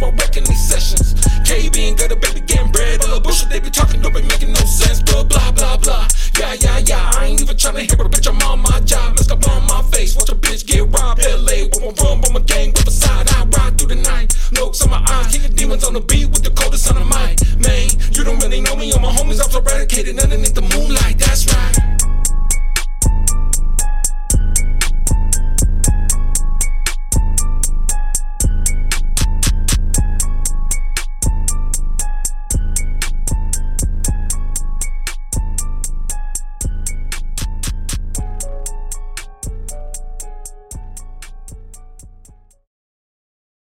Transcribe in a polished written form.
while working these sessions. KB and Gutter Baby getting bread up. Bullshit they be talking don't be making no sense, blah, blah, blah, blah. Yeah, yeah, yeah, I ain't even tryna hear a bitch, I'm on my job. Messed up on my face, watch a bitch get robbed. LA, with my rum, with my gang, with a side. I ride through the night, looks on my eyes. King of demons on the beat with the coldest on the mic. Man, you don't really know me, all my homies, I'm eradicated underneath the